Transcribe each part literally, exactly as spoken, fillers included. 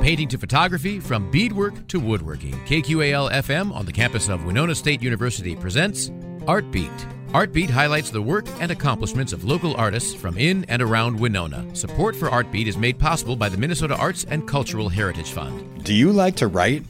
From painting to photography, from beadwork to woodworking, K Q A L F M on the campus of Winona State University presents ArtBeat. ArtBeat highlights the work and accomplishments of local artists from in and around Winona. Support for ArtBeat is made possible by the Minnesota Arts and Cultural Heritage Fund. Do you like to write?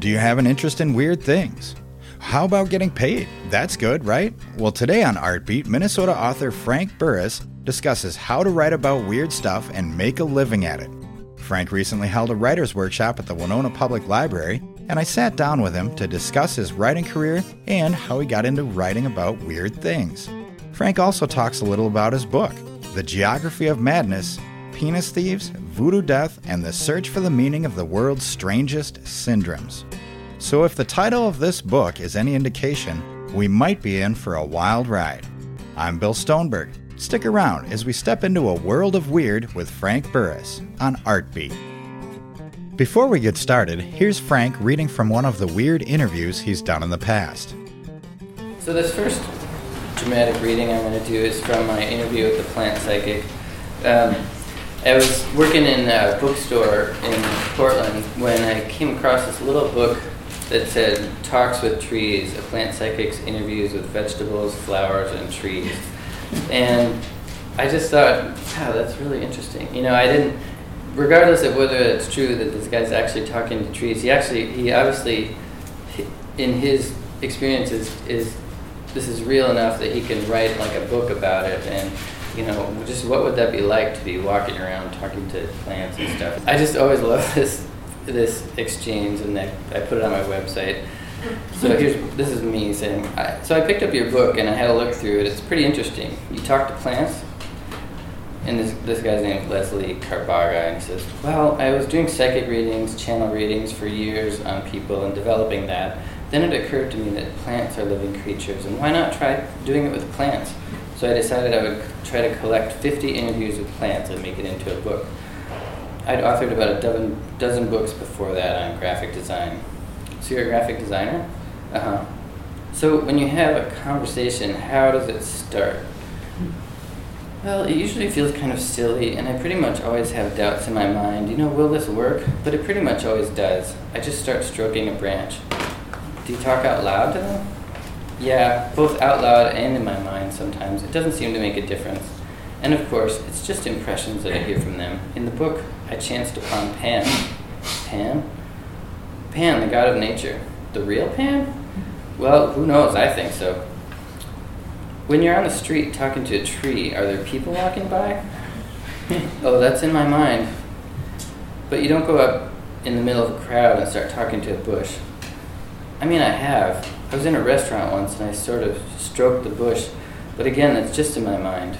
Do you have an interest in weird things? How about getting paid? That's good, right? Well, today on ArtBeat, Minnesota author Frank Burris discusses how to write about weird stuff and make a living at it. Frank recently held a writer's workshop at the Winona Public Library, and I sat down with him to discuss his writing career and how he got into writing about weird things. Frank also talks a little about his book, The Geography of Madness, Penis Thieves, Voodoo Death, and the Search for the Meaning of the World's Strangest Syndromes. So if the title of this book is any indication, we might be in for a wild ride. I'm Bill Stoneberg. Stick around as we step into a world of weird with Frank Burris on ArtBeat. Before we get started, here's Frank reading from one of the weird interviews he's done in the past. So this first dramatic reading I'm going to do is from my interview with the plant psychic. Um, I was working in a bookstore in Portland when I came across this little book that said Talks with Trees, a plant psychic's interviews with vegetables, flowers, and trees. And I just thought, wow, that's really interesting. You know, I didn't, regardless of whether it's true that this guy's actually talking to trees, he actually, he obviously, in his experiences, is, this is real enough that he can write like a book about it. And, you know, just what would that be like to be walking around talking to plants and stuff? I just always love this this exchange, and I, I put it on my website. So here's, this is me saying, I, so I picked up your book and I had a look through it. It's pretty interesting. You talk to plants, and this this guy's name is Leslie Carbarra, and he says, well, I was doing psychic readings, channel readings for years on people and developing that. Then it occurred to me that plants are living creatures, and why not try doing it with plants? So I decided I would try to collect fifty interviews with plants and make it into a book. I'd authored about a dozen, dozen books before that on graphic design. So you're a graphic designer? Uh-huh. So when you have a conversation, how does it start? Well, it usually feels kind of silly, and I pretty much always have doubts in my mind. You know, will this work? But it pretty much always does. I just start stroking a branch. Do you talk out loud to them? Yeah, both out loud and in my mind sometimes. It doesn't seem to make a difference. And of course, it's just impressions that I hear from them. In the book, I chanced upon Pan. Pan? Pan, the god of nature. The real Pan? Well, who knows? I think so. When you're on the street talking to a tree, are there people walking by? Oh, that's in my mind. But you don't go up in the middle of a crowd and start talking to a bush. I mean, I have. I was in a restaurant once, and I sort of stroked the bush. But again, that's just in my mind.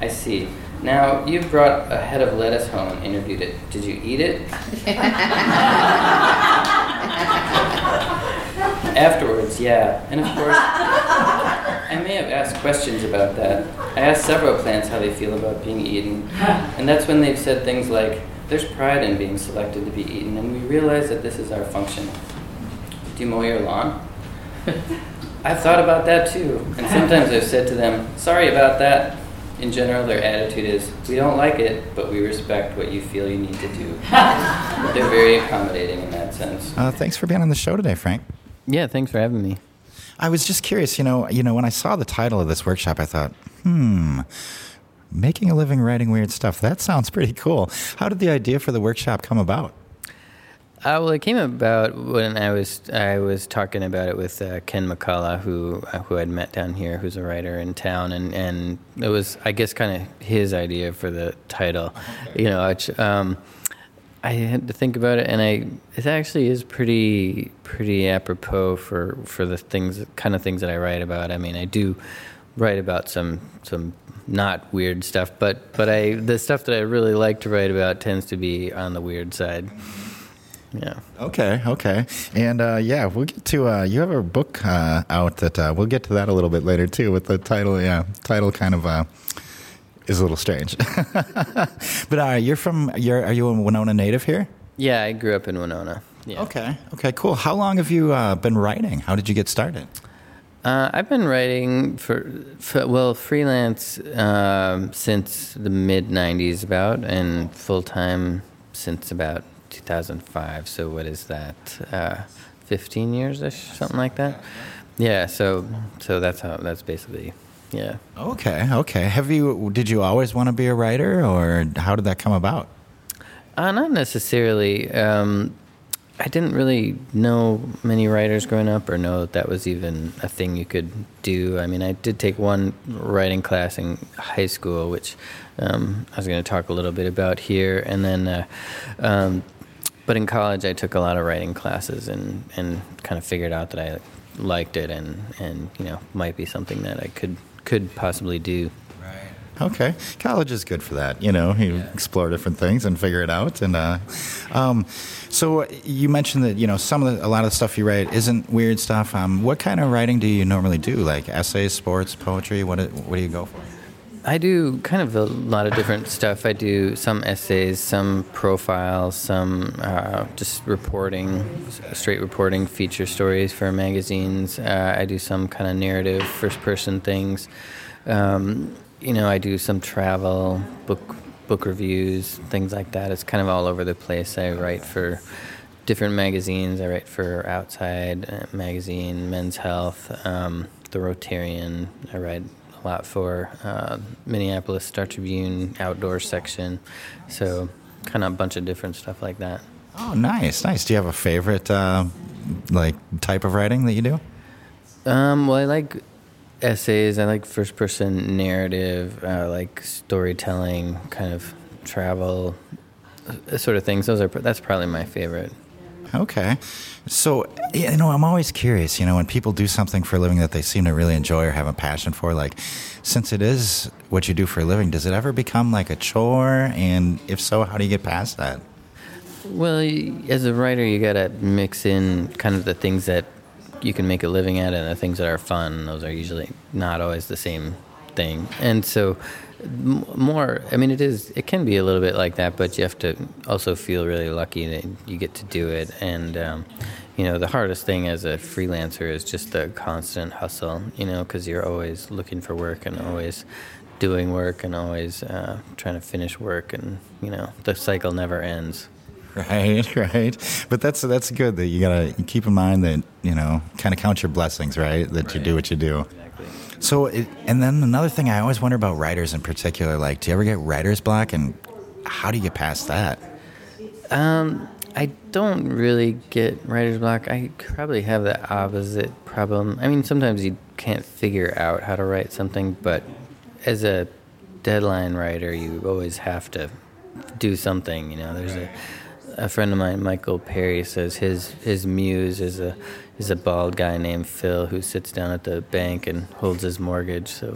I see. Now, you brought a head of lettuce home and interviewed it. Did you eat it? Afterwards, yeah. And of course, I may have asked questions about that. I asked several plants how they feel about being eaten. And that's when they've said things like, there's pride in being selected to be eaten, and we realize that this is our function. Do you mow your lawn? I've thought about that too. And sometimes I've said to them, sorry about that. In general, their attitude is, we don't like it, but we respect what you feel you need to do. They're very accommodating in that sense. Uh, thanks for being on the show today, Frank. Yeah, thanks for having me. I was just curious, you know, you know, when I saw the title of this workshop, I thought, hmm, making a living writing weird stuff, that sounds pretty cool. How did the idea for the workshop come about? Uh, well, it came about when I was I was talking about it with uh, Ken McCullough, who uh, who I'd met down here, who's a writer in town, and, and it was, I guess, kind of his idea for the title. Okay. You know, which, um, I had to think about it, and I it actually is pretty pretty apropos for, for the things kind of things that I write about. I mean, I do write about some some not weird stuff, but but I the stuff that I really like to write about tends to be on the weird side. Yeah. Okay, okay. And, uh, yeah, we'll get to, uh, you have a book uh, out that, uh, we'll get to that a little bit later, too, with the title, yeah, title kind of uh, is a little strange. But uh, you're from, you're, are you a Winona native here? Yeah, I grew up in Winona. Yeah. Okay, okay, cool. How long have you uh, been writing? How did you get started? Uh, I've been writing for, for well, freelance uh, since the mid-nineties about, and full-time since about two thousand five, so what is that, uh, fifteen years-ish, something like that? Yeah, so so that's how, that's basically, yeah. Okay, okay. Have you, did you always want to be a writer, or how did that come about? Uh, not necessarily. Um, I didn't really know many writers growing up, or know that that was even a thing you could do. I mean, I did take one writing class in high school, which um, I was going to talk a little bit about here, and then, uh, um, but in college I took a lot of writing classes and, and kind of figured out that I liked it and, and you know, might be something that I could could possibly do. Okay. College is good for that. You know, you yeah. explore different things and figure it out. And uh, um, so you mentioned that, you know, some of the, a lot of the stuff you write isn't weird stuff. Um, what kind of writing do you normally do? Like essays, sports, poetry? What what do you go for? I do kind of a lot of different stuff. I do some essays, some profiles, some uh, just reporting, straight reporting, feature stories for magazines. Uh, I do some kind of narrative, first-person things. Um You know, I do some travel, book book reviews, things like that. It's kind of all over the place. I write for different magazines. I write for Outside Magazine, Men's Health, um, The Rotarian. I write a lot for uh, Minneapolis Star Tribune, outdoor section. So kind of a bunch of different stuff like that. Oh, nice, nice. Do you have a favorite, uh, like, type of writing that you do? Um, well, I like... essays. I like first-person narrative, uh, like storytelling, kind of travel, uh, sort of things. Those are that's probably my favorite. Okay, so you know, I'm always curious. You know, when people do something for a living that they seem to really enjoy or have a passion for, like since it is what you do for a living, does it ever become like a chore? And if so, how do you get past that? Well, as a writer, you gotta mix in kind of the things that you can make a living at it, and the things that are fun. Those are usually not always the same thing. And so more, I mean, it is, it can be a little bit like that, but you have to also feel really lucky that you get to do it. And, um, you know, the hardest thing as a freelancer is just the constant hustle, you know, because you're always looking for work and always doing work and always uh, trying to finish work. And, you know, the cycle never ends. Right, right. But that's that's good that you got to keep in mind that, you know, kind of count your blessings, right? That right. You do what you do. Exactly. So, it, and then another thing I always wonder about writers in particular, like, do you ever get writer's block, and how do you get past that? Um, I don't really get writer's block. I probably have the opposite problem. I mean, sometimes you can't figure out how to write something, but as a deadline writer, you always have to do something, you know. There's right. a... A friend of mine, Michael Perry, says his his muse is a is a bald guy named Phil who sits down at the bank and holds his mortgage. So,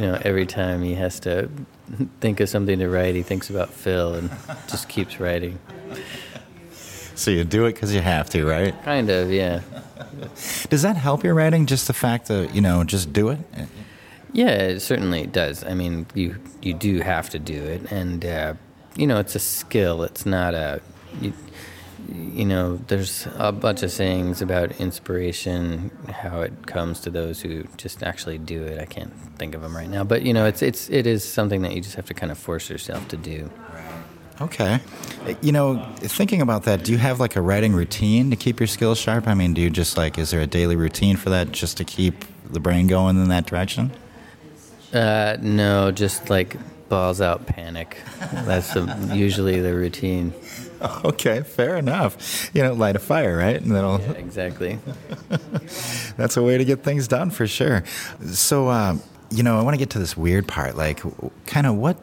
you know, every time he has to think of something to write, he thinks about Phil and just keeps writing. So you do it because you have to, right? Kind of, yeah. Does that help your writing? Just the fact that, you know, just do it. Yeah, it certainly does. I mean, you you do have to do it, and uh, you know, it's a skill. It's not a You, you know, there's a bunch of sayings about inspiration, how it comes to those who just actually do it. I can't think of them right now, but you know, it's it's it is something that you just have to kind of force yourself to do. Okay, you know, thinking about that, do you have like a writing routine to keep your skills sharp? I mean, do you just like, is there a daily routine for that, just to keep the brain going in that direction? Uh, no, just like balls out panic. That's the, usually the routine. Okay, fair enough. You know, light a fire, right? And that'll yeah, exactly. That's a way to get things done for sure. So, um, you know, I want to get to this weird part. Like, kind of what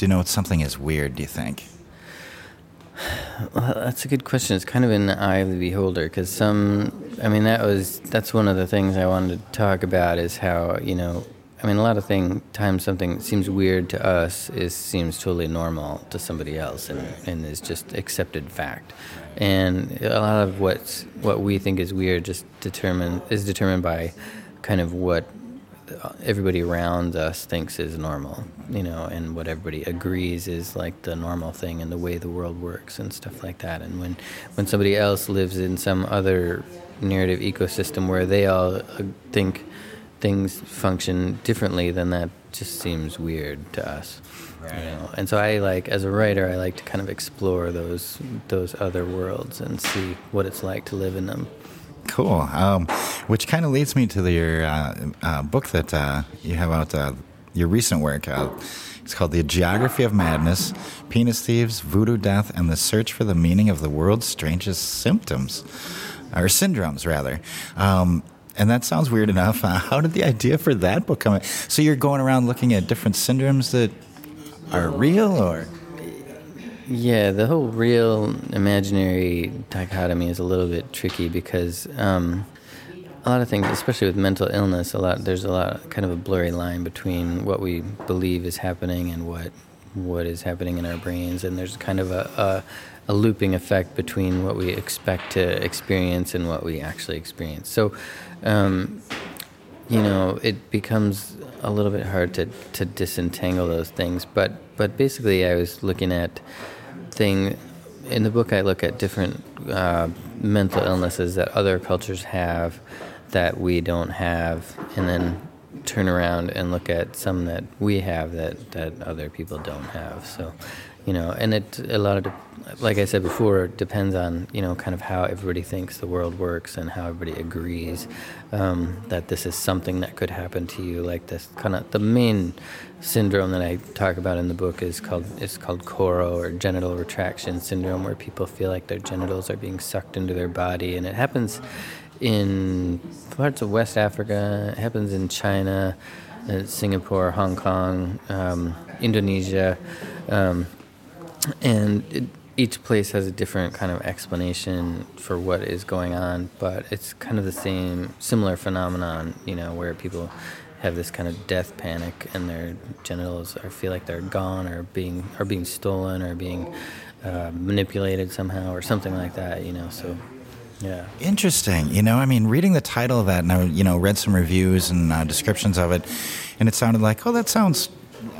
denotes something is weird, do you think? Well, that's a good question. It's kind of in the eye of the beholder, because some, I mean, that was, that's one of the things I wanted to talk about is how, you know, I mean, a lot of thing, times something seems weird to us is seems totally normal to somebody else, and, and is just accepted fact. And a lot of what's, what we think is weird just determine, is determined by kind of what everybody around us thinks is normal, you know, and what everybody agrees is like the normal thing and the way the world works and stuff like that. And when, when somebody else lives in some other narrative ecosystem where they all think things function differently, then that just seems weird to us. Right. You know? And so I like, as a writer, I like to kind of explore those those other worlds and see what it's like to live in them. Cool. Um, which kind of leads me to the, your uh, uh, book that uh, you have out, uh, your recent work. Uh, it's called The Geography of Madness, Penis Thieves, Voodoo Death, and the Search for the Meaning of the World's Strangest Symptoms, or Syndromes, rather. Um, and that sounds weird enough. Uh, how did the idea for that book come in? So you're going around looking at different syndromes that are real, or...? Yeah, the whole real imaginary dichotomy is a little bit tricky because um, a lot of things, especially with mental illness, a lot there's a lot kind of a blurry line between what we believe is happening and what what is happening in our brains, and there's kind of a, a, a looping effect between what we expect to experience and what we actually experience. So, um, you know, it becomes a little bit hard to, to disentangle those things, but but basically I was looking at thing in the book. I look at different uh, mental illnesses that other cultures have that we don't have, and then turn around and look at some that we have that, that other people don't have. So, you know, and it a lot of de- like I said before, it depends on, you know, kind of how everybody thinks the world works and how everybody agrees um, that this is something that could happen to you. Like this kind of the main syndrome that I talk about in the book is called it's called Koro, or genital retraction syndrome, where people feel like their genitals are being sucked into their body, and it happens in parts of West Africa. It happens in China, Singapore, Hong Kong, um, Indonesia. Um, And it, each place has a different kind of explanation for what is going on, but it's kind of the same, similar phenomenon, you know, where people have this kind of death panic and their genitals are, feel like they're gone or being are being stolen or being uh, manipulated somehow or something like that, you know, so... Yeah. Interesting. You know, I mean, reading the title of that, and I, you know, read some reviews and uh, descriptions of it, and it sounded like, oh, that sounds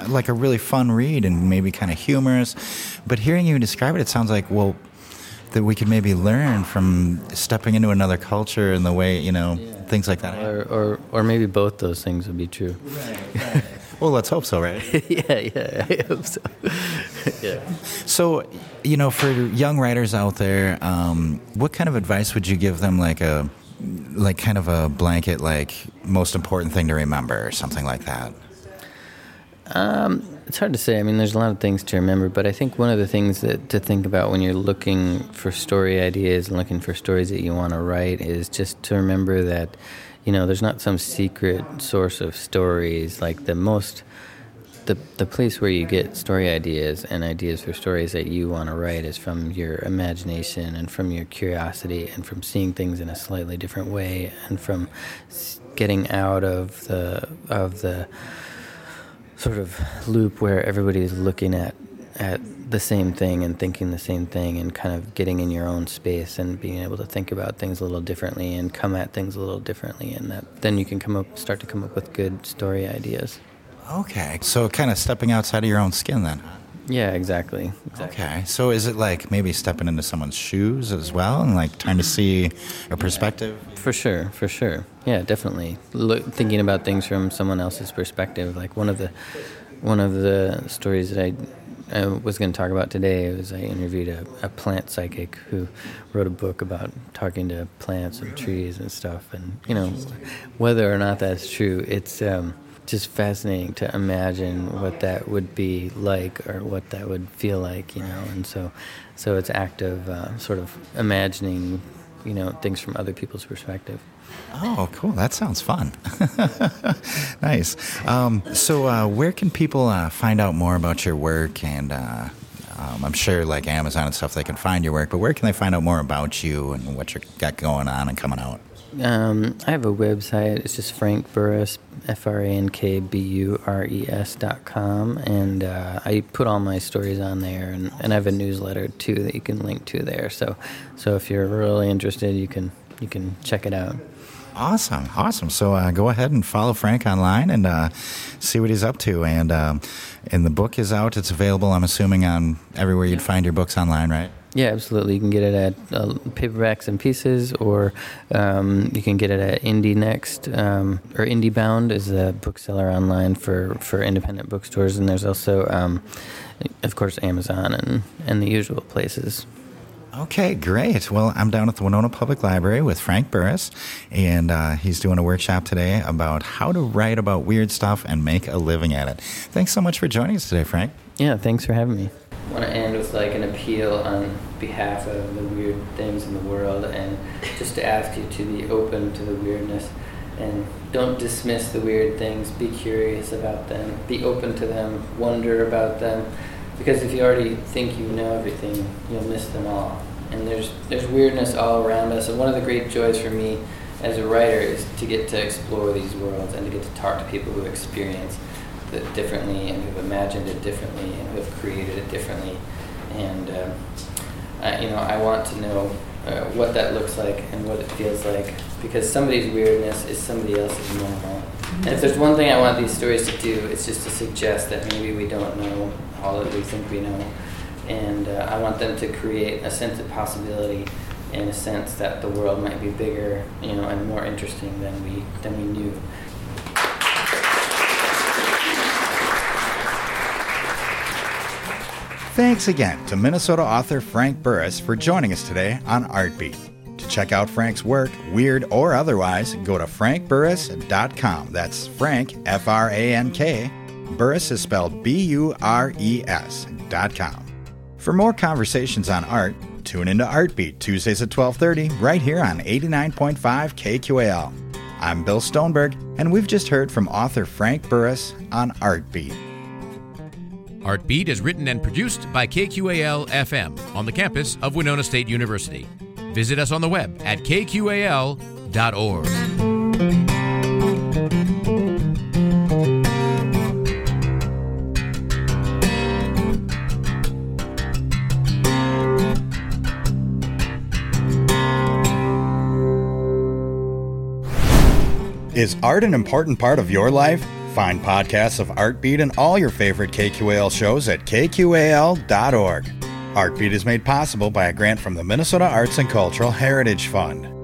like a really fun read and maybe kind of humorous. But hearing you describe it, it sounds like, well, that we could maybe learn from stepping into another culture and the way, you know, yeah. things like that. Or, or or maybe both those things would be true. Right, right. Well, let's hope so, right? yeah, yeah, I hope so. yeah. So, you know, for young writers out there, um, what kind of advice would you give them, like a, like kind of a blanket, like most important thing to remember or something like that? Um, it's hard to say. I mean, there's a lot of things to remember, but I think one of the things that to think about when you're looking for story ideas and looking for stories that you want to write is just to remember that, you know, there's not some secret source of stories. Like the most, the the place where you get story ideas and ideas for stories that you want to write is from your imagination and from your curiosity and from seeing things in a slightly different way and from getting out of the of the sort of loop where everybody's looking at at the same thing and thinking the same thing, and kind of getting in your own space and being able to think about things a little differently and come at things a little differently, and that then you can come up start to come up with good story ideas. Okay, so kind of stepping outside of your own skin then. Yeah, exactly, exactly. Okay, so is it like maybe stepping into someone's shoes as well and like trying to see a perspective? Yeah, for sure, for sure. Yeah, definitely. Look, thinking about things from someone else's perspective. Like one of the one of the stories that I I was going to talk about today was I interviewed a, a plant psychic who wrote a book about talking to plants and trees and stuff. And, you know, whether or not that's true, it's um, just fascinating to imagine what that would be like or what that would feel like, you know. And so so it's active uh, sort of imagining, you know, things from other people's perspective. Oh, cool. That sounds fun. Nice. Um, so uh, where can people uh, find out more about your work? And uh, um, I'm sure like Amazon and stuff, they can find your work, but where can they find out more about you and what you've got going on and coming out? Um, I have a website. It's just Frank Burris, F R A N K B U R E S dot com. And uh, I put all my stories on there. And, and I have a newsletter, too, that you can link to there. So so if you're really interested, you can you can check it out. Awesome, awesome. So uh, go ahead and follow Frank online and uh, see what he's up to. And um, and the book is out. It's available, I'm assuming, on everywhere you'd find your books online, right? Yeah, absolutely. You can get it at uh, Paperbacks and Pieces, or um, you can get it at Indie Next, um, or Indie Bound is a bookseller online for, for independent bookstores. And there's also, um, of course, Amazon and, and the usual places. Okay, great. Well, I'm down at the Winona Public Library with Frank Burris, and uh, he's doing a workshop today about how to write about weird stuff and make a living at it. Thanks so much for joining us today, Frank. Yeah, thanks for having me. I want to end with like an appeal on behalf of the weird things in the world, and just to ask you to be open to the weirdness and don't dismiss the weird things. Be curious about them. Be open to them. Wonder about them. Because if you already think you know everything, you'll miss them all. And there's there's weirdness all around us. And one of the great joys for me as a writer is to get to explore these worlds and to get to talk to people who experience it differently and who've imagined it differently and who've created it differently. And, um, I, you know, I want to know uh, what that looks like and what it feels like, because somebody's weirdness is somebody else's normal. And if there's one thing I want these stories to do, it's just to suggest that maybe we don't know all that we think we know. And uh, I want them to create a sense of possibility and a sense that the world might be bigger, you know, and more interesting than we than we knew. Thanks again to Minnesota author Frank Burris for joining us today on ArtBeat. To check out Frank's work, weird or otherwise, go to frank burris dot com. That's Frank, F R A N K. Burris is spelled B U R E S dot com. For more conversations on art, tune into ArtBeat Tuesdays at twelve thirty right here on eighty-nine point five K Q A L. I'm Bill Stoneberg, and we've just heard from author Frank Burris on ArtBeat. ArtBeat is written and produced by K Q A L F M on the campus of Winona State University. Visit us on the web at K Q A L dot org. Is art an important part of your life? Find podcasts of ArtBeat and all your favorite K Q A L shows at K Q A L dot org. ArtBeat is made possible by a grant from the Minnesota Arts and Cultural Heritage Fund.